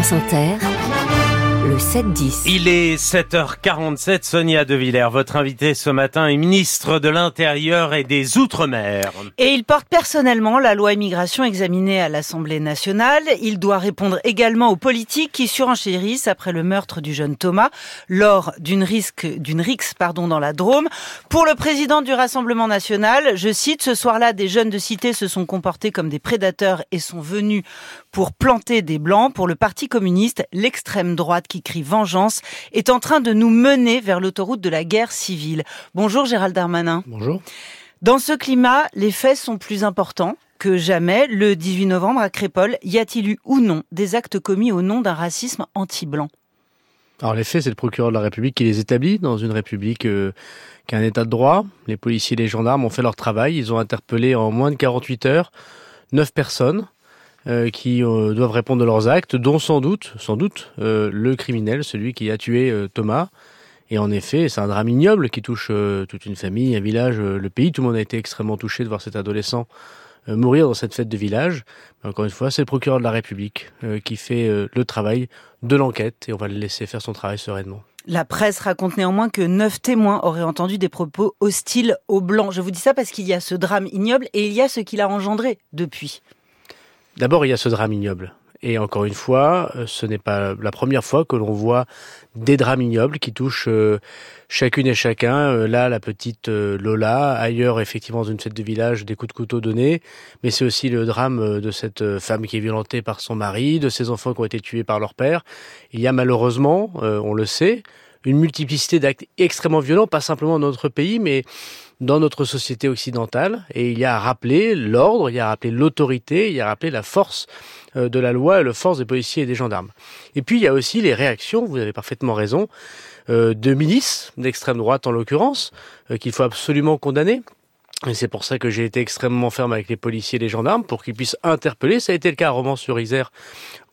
France Inter, le 7-10. Il est 7h47, Sonia De Villers, votre invitée ce matin est ministre de l'Intérieur et des Outre-mer. Et il porte personnellement la loi immigration examinée à l'Assemblée nationale. Il doit répondre également aux politiques qui surenchérissent après le meurtre du jeune Thomas lors d'une rixe, dans la Drôme. Pour le président du Rassemblement national, je cite, ce soir-là, des jeunes de cité se sont comportés comme des prédateurs et sont venus pour planter des blancs. Pour le parti communiste, l'extrême droite qui crie vengeance est en train de nous mener vers l'autoroute de la guerre civile. Bonjour Gérald Darmanin. Bonjour. Dans ce climat, les faits sont plus importants que jamais. Le 18 novembre à Crépol, y a-t-il eu ou non des actes commis au nom d'un racisme anti-blanc ? Alors les faits, c'est le procureur de la République qui les établit dans une République qui a un état de droit. Les policiers et les gendarmes ont fait leur travail. Ils ont interpellé en moins de 48 heures 9 personnes. Qui doivent répondre de leurs actes, dont sans doute, le criminel, celui qui a tué Thomas. Et en effet, c'est un drame ignoble qui touche toute une famille, un village, le pays. Tout le monde a été extrêmement touché de voir cet adolescent mourir dans cette fête de village. Mais encore une fois, c'est le procureur de la République qui fait le travail de l'enquête et on va le laisser faire son travail sereinement. La presse raconte néanmoins que 9 témoins auraient entendu des propos hostiles aux Blancs. Je vous dis ça parce qu'il y a ce drame ignoble et il y a ce qu'il a engendré depuis. D'abord, il y a ce drame ignoble. Et encore une fois, ce n'est pas la première fois que l'on voit des drames ignobles qui touchent chacune et chacun. Là, la petite Lola, ailleurs, effectivement, dans une fête de village, des coups de couteau donnés. Mais c'est aussi le drame de cette femme qui est violentée par son mari, de ses enfants qui ont été tués par leur père. Il y a malheureusement, on le sait, une multiplicité d'actes extrêmement violents, pas simplement dans notre pays, mais dans notre société occidentale. Et il y a à rappeler l'ordre, il y a à rappeler l'autorité, il y a à rappeler la force de la loi et la force des policiers et des gendarmes. Et puis il y a aussi les réactions, vous avez parfaitement raison, de milices, d'extrême droite en l'occurrence, qu'il faut absolument condamner. Et c'est pour ça que j'ai été extrêmement ferme avec les policiers et les gendarmes pour qu'ils puissent interpeller. Ça a été le cas à Romans-sur-Isère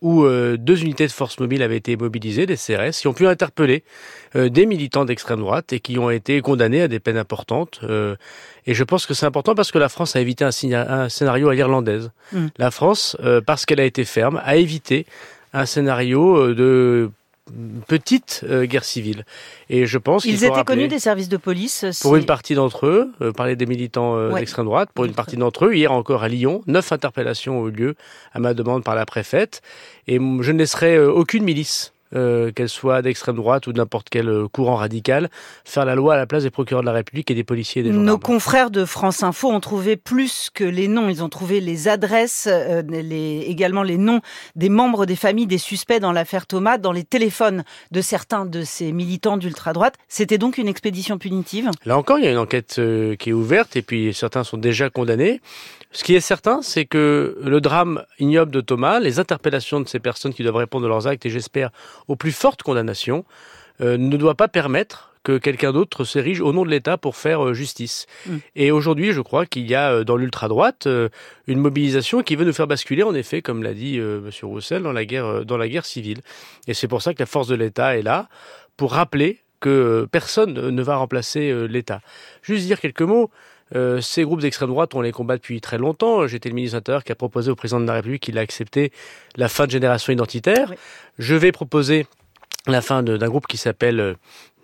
où 2 unités de force mobile avaient été mobilisées, des CRS, qui ont pu interpeller des militants d'extrême droite et qui ont été condamnés à des peines importantes. Et je pense que c'est important parce que la France a évité un scénario à l'irlandaise. La France, parce qu'elle a été ferme, a évité un scénario de petite guerre civile. Et je pense qu'ils étaient connus des services de police. Pour une partie d'entre eux, parler des militants d'extrême droite, pour une partie d'entre eux, hier encore à Lyon, 9 interpellations ont eu lieu à ma demande par la préfète. Et je ne laisserai aucune milice, qu'elle soit d'extrême droite ou de n'importe quel courant radical, faire la loi à la place des procureurs de la République et des policiers et des gendarmes. Nos confrères de France Info ont trouvé plus que les noms, ils ont trouvé les adresses, également les noms des membres des familles des suspects dans l'affaire Thomas, dans les téléphones de certains de ces militants d'ultra-droite. C'était donc une expédition punitive ? Là encore, il y a une enquête qui est ouverte et puis certains sont déjà condamnés. Ce qui est certain, c'est que le drame ignoble de Thomas, les interpellations de ces personnes qui doivent répondre de leurs actes et j'espère aux plus fortes condamnations, ne doit pas permettre que quelqu'un d'autre s'érige au nom de l'État pour faire justice. Et aujourd'hui, je crois qu'il y a dans l'ultra-droite une mobilisation qui veut nous faire basculer, en effet, comme l'a dit M. Roussel, dans la guerre civile. Et c'est pour ça que la force de l'État est là pour rappeler que personne ne va remplacer l'État. Juste dire quelques mots. Ces groupes d'extrême droite, on les combat depuis très longtemps. J'étais le ministre de l'Intérieur qui a proposé au président de la République, il a accepté la fin de Génération Identitaire. Oui. Je vais proposer la fin d'un groupe qui s'appelle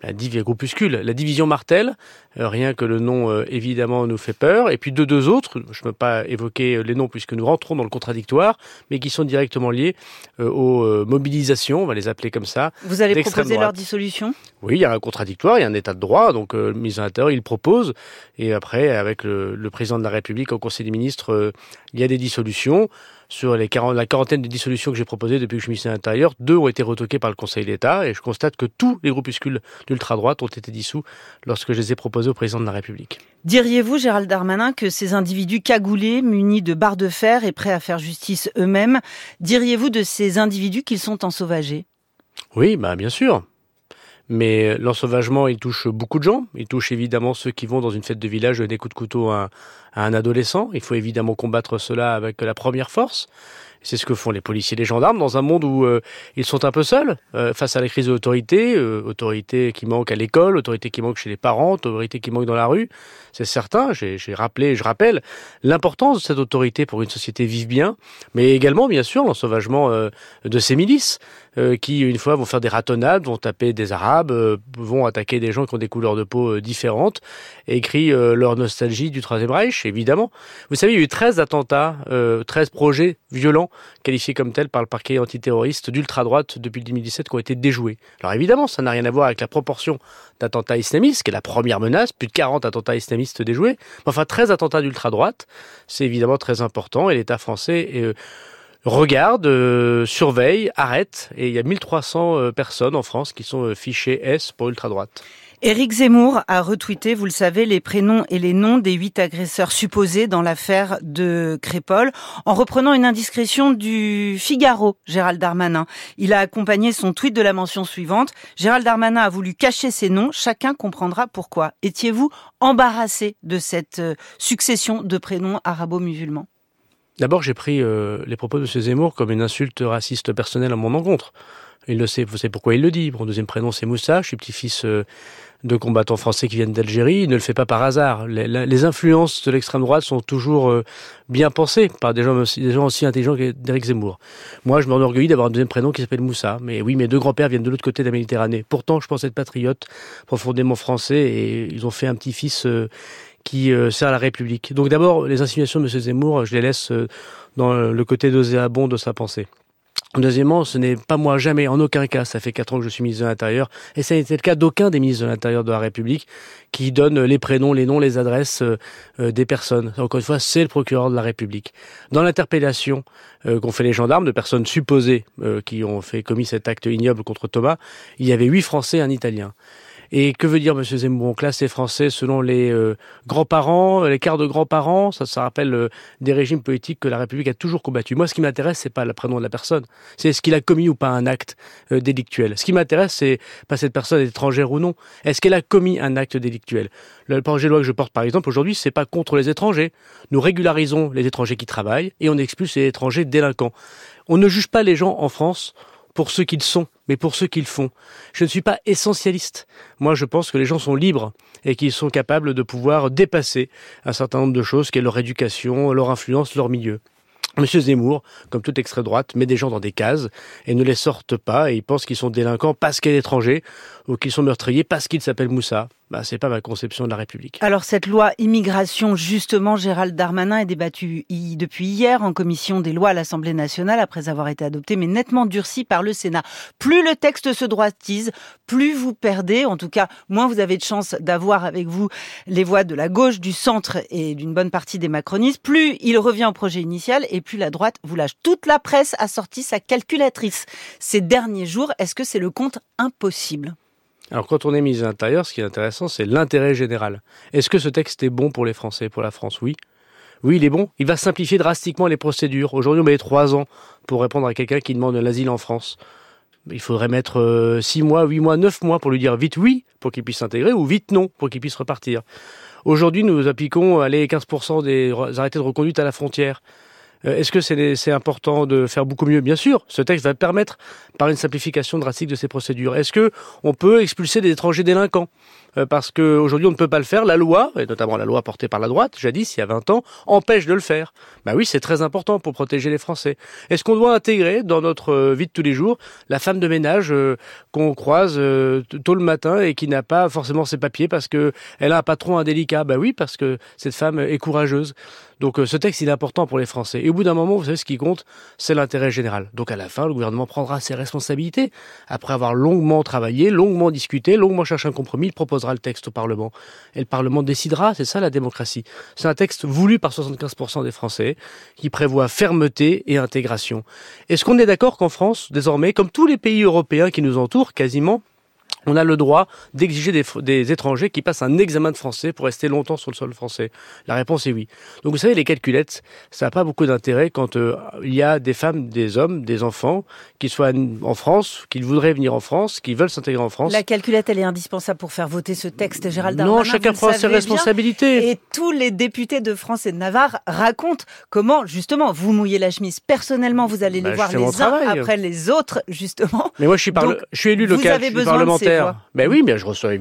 la division Martel. Rien que le nom, évidemment, nous fait peur. Et puis deux autres, je ne peux pas évoquer les noms puisque nous rentrons dans le contradictoire, mais qui sont directement liés aux mobilisations, on va les appeler comme ça. Vous allez proposer leur dissolution ? Oui, il y a un contradictoire, il y a un état de droit, donc le ministre de l'Intérieur, il propose, et après, avec le président de la République, au Conseil des ministres, il y a des dissolutions. Sur la quarantaine de dissolutions que j'ai proposées depuis que je suis ministre de l'Intérieur, 2 ont été retoquées par le Conseil d'État, et je constate que tous les groupuscules d'ultra-droite ont été dissous lorsque je les ai proposés au président de la République. Diriez-vous, Gérald Darmanin, que ces individus cagoulés, munis de barres de fer et prêts à faire justice eux-mêmes, diriez-vous de ces individus qu'ils sont ensauvagés ? Oui, bien sûr. Mais l'ensauvagement, il touche beaucoup de gens. Il touche évidemment ceux qui vont dans une fête de village des coups de couteau à un adolescent. Il faut évidemment combattre cela avec la première force. C'est ce que font les policiers et les gendarmes dans un monde où ils sont un peu seuls face à la crise de l'autorité, autorité qui manque à l'école, autorité qui manque chez les parents, autorité qui manque dans la rue. C'est certain, je rappelle l'importance de cette autorité pour une société vive bien, mais également, bien sûr, l'ensauvagement de ces milices qui, une fois, vont faire des ratonnades, vont taper des Arabes, vont attaquer des gens qui ont des couleurs de peau différentes et crient leur nostalgie du Troisième Reich, évidemment. Vous savez, il y a eu 13 attentats, 13 projets violents qualifiés comme tels par le parquet antiterroriste d'ultra-droite depuis 2017 qui ont été déjoués. Alors évidemment, ça n'a rien à voir avec la proportion d'attentats islamistes, qui est la première menace, plus de 40 attentats islamistes déjoués. Enfin, 13 attentats d'ultra-droite, c'est évidemment très important et l'État français regarde, surveille, arrête. Et il y a 1300 personnes en France qui sont fichées S pour ultra-droite. Éric Zemmour a retweeté, vous le savez, les prénoms et les noms des 8 agresseurs supposés dans l'affaire de Crépol, en reprenant une indiscrétion du Figaro, Gérald Darmanin. Il a accompagné son tweet de la mention suivante. Gérald Darmanin a voulu cacher ces noms, chacun comprendra pourquoi. Étiez-vous embarrassé de cette succession de prénoms arabo-musulmans ? D'abord, j'ai pris les propos de M. Zemmour comme une insulte raciste personnelle à mon encontre. Il le sait, vous savez pourquoi il le dit. Mon deuxième prénom, c'est Moussa, je suis petit-fils de combattants français qui viennent d'Algérie. Il ne le fait pas par hasard. Les influences de l'extrême droite sont toujours bien pensées par des gens aussi intelligents qu'Éric Zemmour. Moi, je m'enorgueillis d'avoir un deuxième prénom qui s'appelle Moussa. Mais oui, mes deux grands-pères viennent de l'autre côté de la Méditerranée. Pourtant, je pense être patriote, profondément français, et ils ont fait un petit-fils qui sert à la République. Donc d'abord, les insinuations de M. Zemmour, je les laisse dans le côté nauséabond de sa pensée. Deuxièmement, ce n'est pas moi, jamais, en aucun cas. Ça fait 4 ans que je suis ministre de l'Intérieur, et ça n'était le cas d'aucun des ministres de l'Intérieur de la République qui donne les prénoms, les noms, les adresses des personnes. Encore une fois, c'est le procureur de la République. Dans l'interpellation qu'ont fait les gendarmes de personnes supposées qui ont commis cet acte ignoble contre Thomas, il y avait 8 Français et un Italien. Et que veut dire M. Zemmour? On classe les Français selon les grands-parents, les quarts de grands-parents. Ça rappelle des régimes politiques que la République a toujours combattus. Moi, ce qui m'intéresse, c'est pas le prénom de la personne. C'est ce qu'il a commis ou pas un acte délictuel. Ce qui m'intéresse, c'est pas cette personne est étrangère ou non. Est-ce qu'elle a commis un acte délictuel? Le projet de loi que je porte, par exemple, aujourd'hui, c'est pas contre les étrangers. Nous régularisons les étrangers qui travaillent et on expulse les étrangers délinquants. On ne juge pas les gens en France pour ce qu'ils sont, mais pour ce qu'ils font. Je ne suis pas essentialiste. Moi, je pense que les gens sont libres et qu'ils sont capables de pouvoir dépasser un certain nombre de choses, qu'est leur éducation, leur influence, leur milieu. Monsieur Zemmour, comme toute extrême droite, met des gens dans des cases et ne les sortent pas, et ils pensent qu'ils sont délinquants parce qu'ils sont étrangers ou qu'ils sont meurtriers parce qu'ils s'appellent Moussa. Bah, c'est pas ma conception de la République. Alors cette loi immigration, justement, Gérald Darmanin est débattue depuis hier en commission des lois à l'Assemblée nationale après avoir été adoptée mais nettement durcie par le Sénat. Plus le texte se droitise, plus vous perdez, en tout cas, moins vous avez de chance d'avoir avec vous les voix de la gauche, du centre et d'une bonne partie des macronistes. Plus il revient au projet initial et plus la droite vous lâche. Toute la presse a sorti sa calculatrice ces derniers jours. Est-ce que c'est le compte impossible ? Alors quand on est ministre de l'Intérieur, ce qui est intéressant, c'est l'intérêt général. Est-ce que ce texte est bon pour les Français, pour la France ? Oui. Oui, il est bon. Il va simplifier drastiquement les procédures. Aujourd'hui, on met 3 ans pour répondre à quelqu'un qui demande l'asile en France. Il faudrait mettre 6 mois, 8 mois, 9 mois pour lui dire vite oui, pour qu'il puisse s'intégrer, ou vite non, pour qu'il puisse repartir. Aujourd'hui, nous appliquons les 15% des arrêtés de reconduite à la frontière. Est-ce que c'est important de faire beaucoup mieux ? Bien sûr, ce texte va permettre, par une simplification drastique de ces procédures. Est-ce que on peut expulser des étrangers délinquants ? Parce qu'aujourd'hui, on ne peut pas le faire. La loi, et notamment la loi portée par la droite, jadis, il y a 20 ans, empêche de le faire. Bah oui, c'est très important pour protéger les Français. Est-ce qu'on doit intégrer dans notre vie de tous les jours la femme de ménage qu'on croise tôt le matin et qui n'a pas forcément ses papiers parce qu'elle a un patron indélicat ? Bah oui, parce que cette femme est courageuse. Donc ce texte, il est important pour les Français. Et au bout d'un moment, vous savez, ce qui compte, c'est l'intérêt général. Donc à la fin, le gouvernement prendra ses responsabilités. Après avoir longuement travaillé, longuement discuté, longuement cherché un compromis, il proposera le texte au Parlement. Et le Parlement décidera, c'est ça la démocratie. C'est un texte voulu par 75% des Français qui prévoit fermeté et intégration. Est-ce qu'on est d'accord qu'en France, désormais, comme tous les pays européens qui nous entourent, quasiment, on a le droit d'exiger des étrangers qui passent un examen de français pour rester longtemps sur le sol français. La réponse est oui. Donc vous savez, les calculettes, ça n'a pas beaucoup d'intérêt quand il y a des femmes, des hommes, des enfants qui soient en France, qui voudraient venir en France, qui veulent s'intégrer en France. La calculette, elle est indispensable pour faire voter ce texte, Gérald Darmanin. Non, chacun prend ses responsabilités. Et tous les députés de France et de Navarre racontent comment, justement, vous mouillez la chemise. Personnellement, vous allez les voir les uns après les autres, justement. Mais moi, je suis élu local, je suis parlementaire. Ben oui, mais je reçois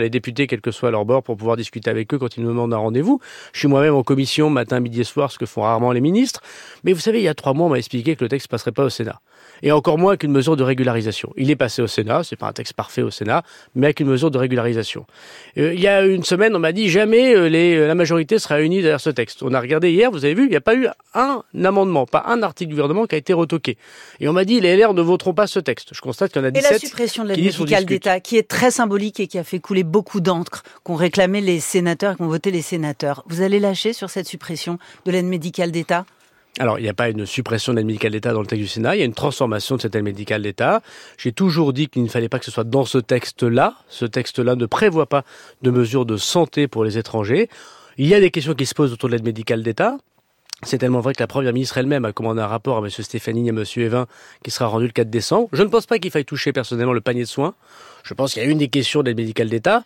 les députés, quel que soit leur bord, pour pouvoir discuter avec eux quand ils nous demandent un rendez-vous. Je suis moi-même en commission, matin, midi et soir, ce que font rarement les ministres. Mais vous savez, il y a 3 mois, on m'a expliqué que le texte ne passerait pas au Sénat. Et encore moins qu'une mesure de régularisation. Il est passé au Sénat, c'est pas un texte parfait au Sénat, mais avec une mesure de régularisation. Il y a une semaine, on m'a dit jamais la majorité sera unie derrière ce texte. On a regardé hier, vous avez vu, il n'y a pas eu un amendement, pas un article du gouvernement qui a été retoqué. Et on m'a dit, les LR ne voteront pas ce texte. Je constate qu'il y en a 17 qui disent. Et la suppression de l'aide médicale d'État, qui est très symbolique et qui a fait couler beaucoup d'encre, qu'ont réclamé les sénateurs et qu'ont voté les sénateurs. Vous allez lâcher sur cette suppression de l'aide médicale d'État ? Alors, il n'y a pas une suppression de l'aide médicale d'État dans le texte du Sénat, il y a une transformation de cette aide médicale d'État. J'ai toujours dit qu'il ne fallait pas que ce soit dans ce texte-là. Ce texte-là ne prévoit pas de mesures de santé pour les étrangers. Il y a des questions qui se posent autour de l'aide médicale d'État. C'est tellement vrai que la Première ministre elle-même a commandé un rapport à M. Stéphanie et à M. Évin qui sera rendu le 4 décembre. Je ne pense pas qu'il faille toucher personnellement le panier de soins. Je pense qu'il y a une des questions de l'aide médicale d'État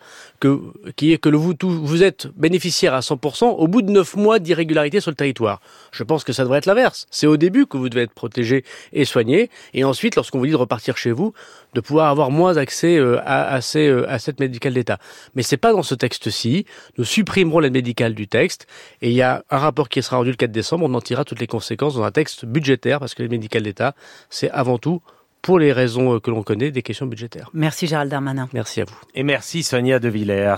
qui est que vous êtes bénéficiaire à 100% au bout de 9 mois d'irrégularité sur le territoire. Je pense que ça devrait être l'inverse. C'est au début que vous devez être protégé et soigné. Et ensuite, lorsqu'on vous dit de repartir chez vous, de pouvoir avoir moins accès à cette médicale d'État. Mais c'est pas dans ce texte-ci. Nous supprimerons l'aide médicale du texte. Et il y a un rapport qui sera rendu le 4 décembre. On en tirera toutes les conséquences dans un texte budgétaire, parce que l'aide médicale d'État, c'est avant tout, pour les raisons que l'on connaît, des questions budgétaires. Merci Gérald Darmanin. Merci à vous. Et merci Sonia De Villers.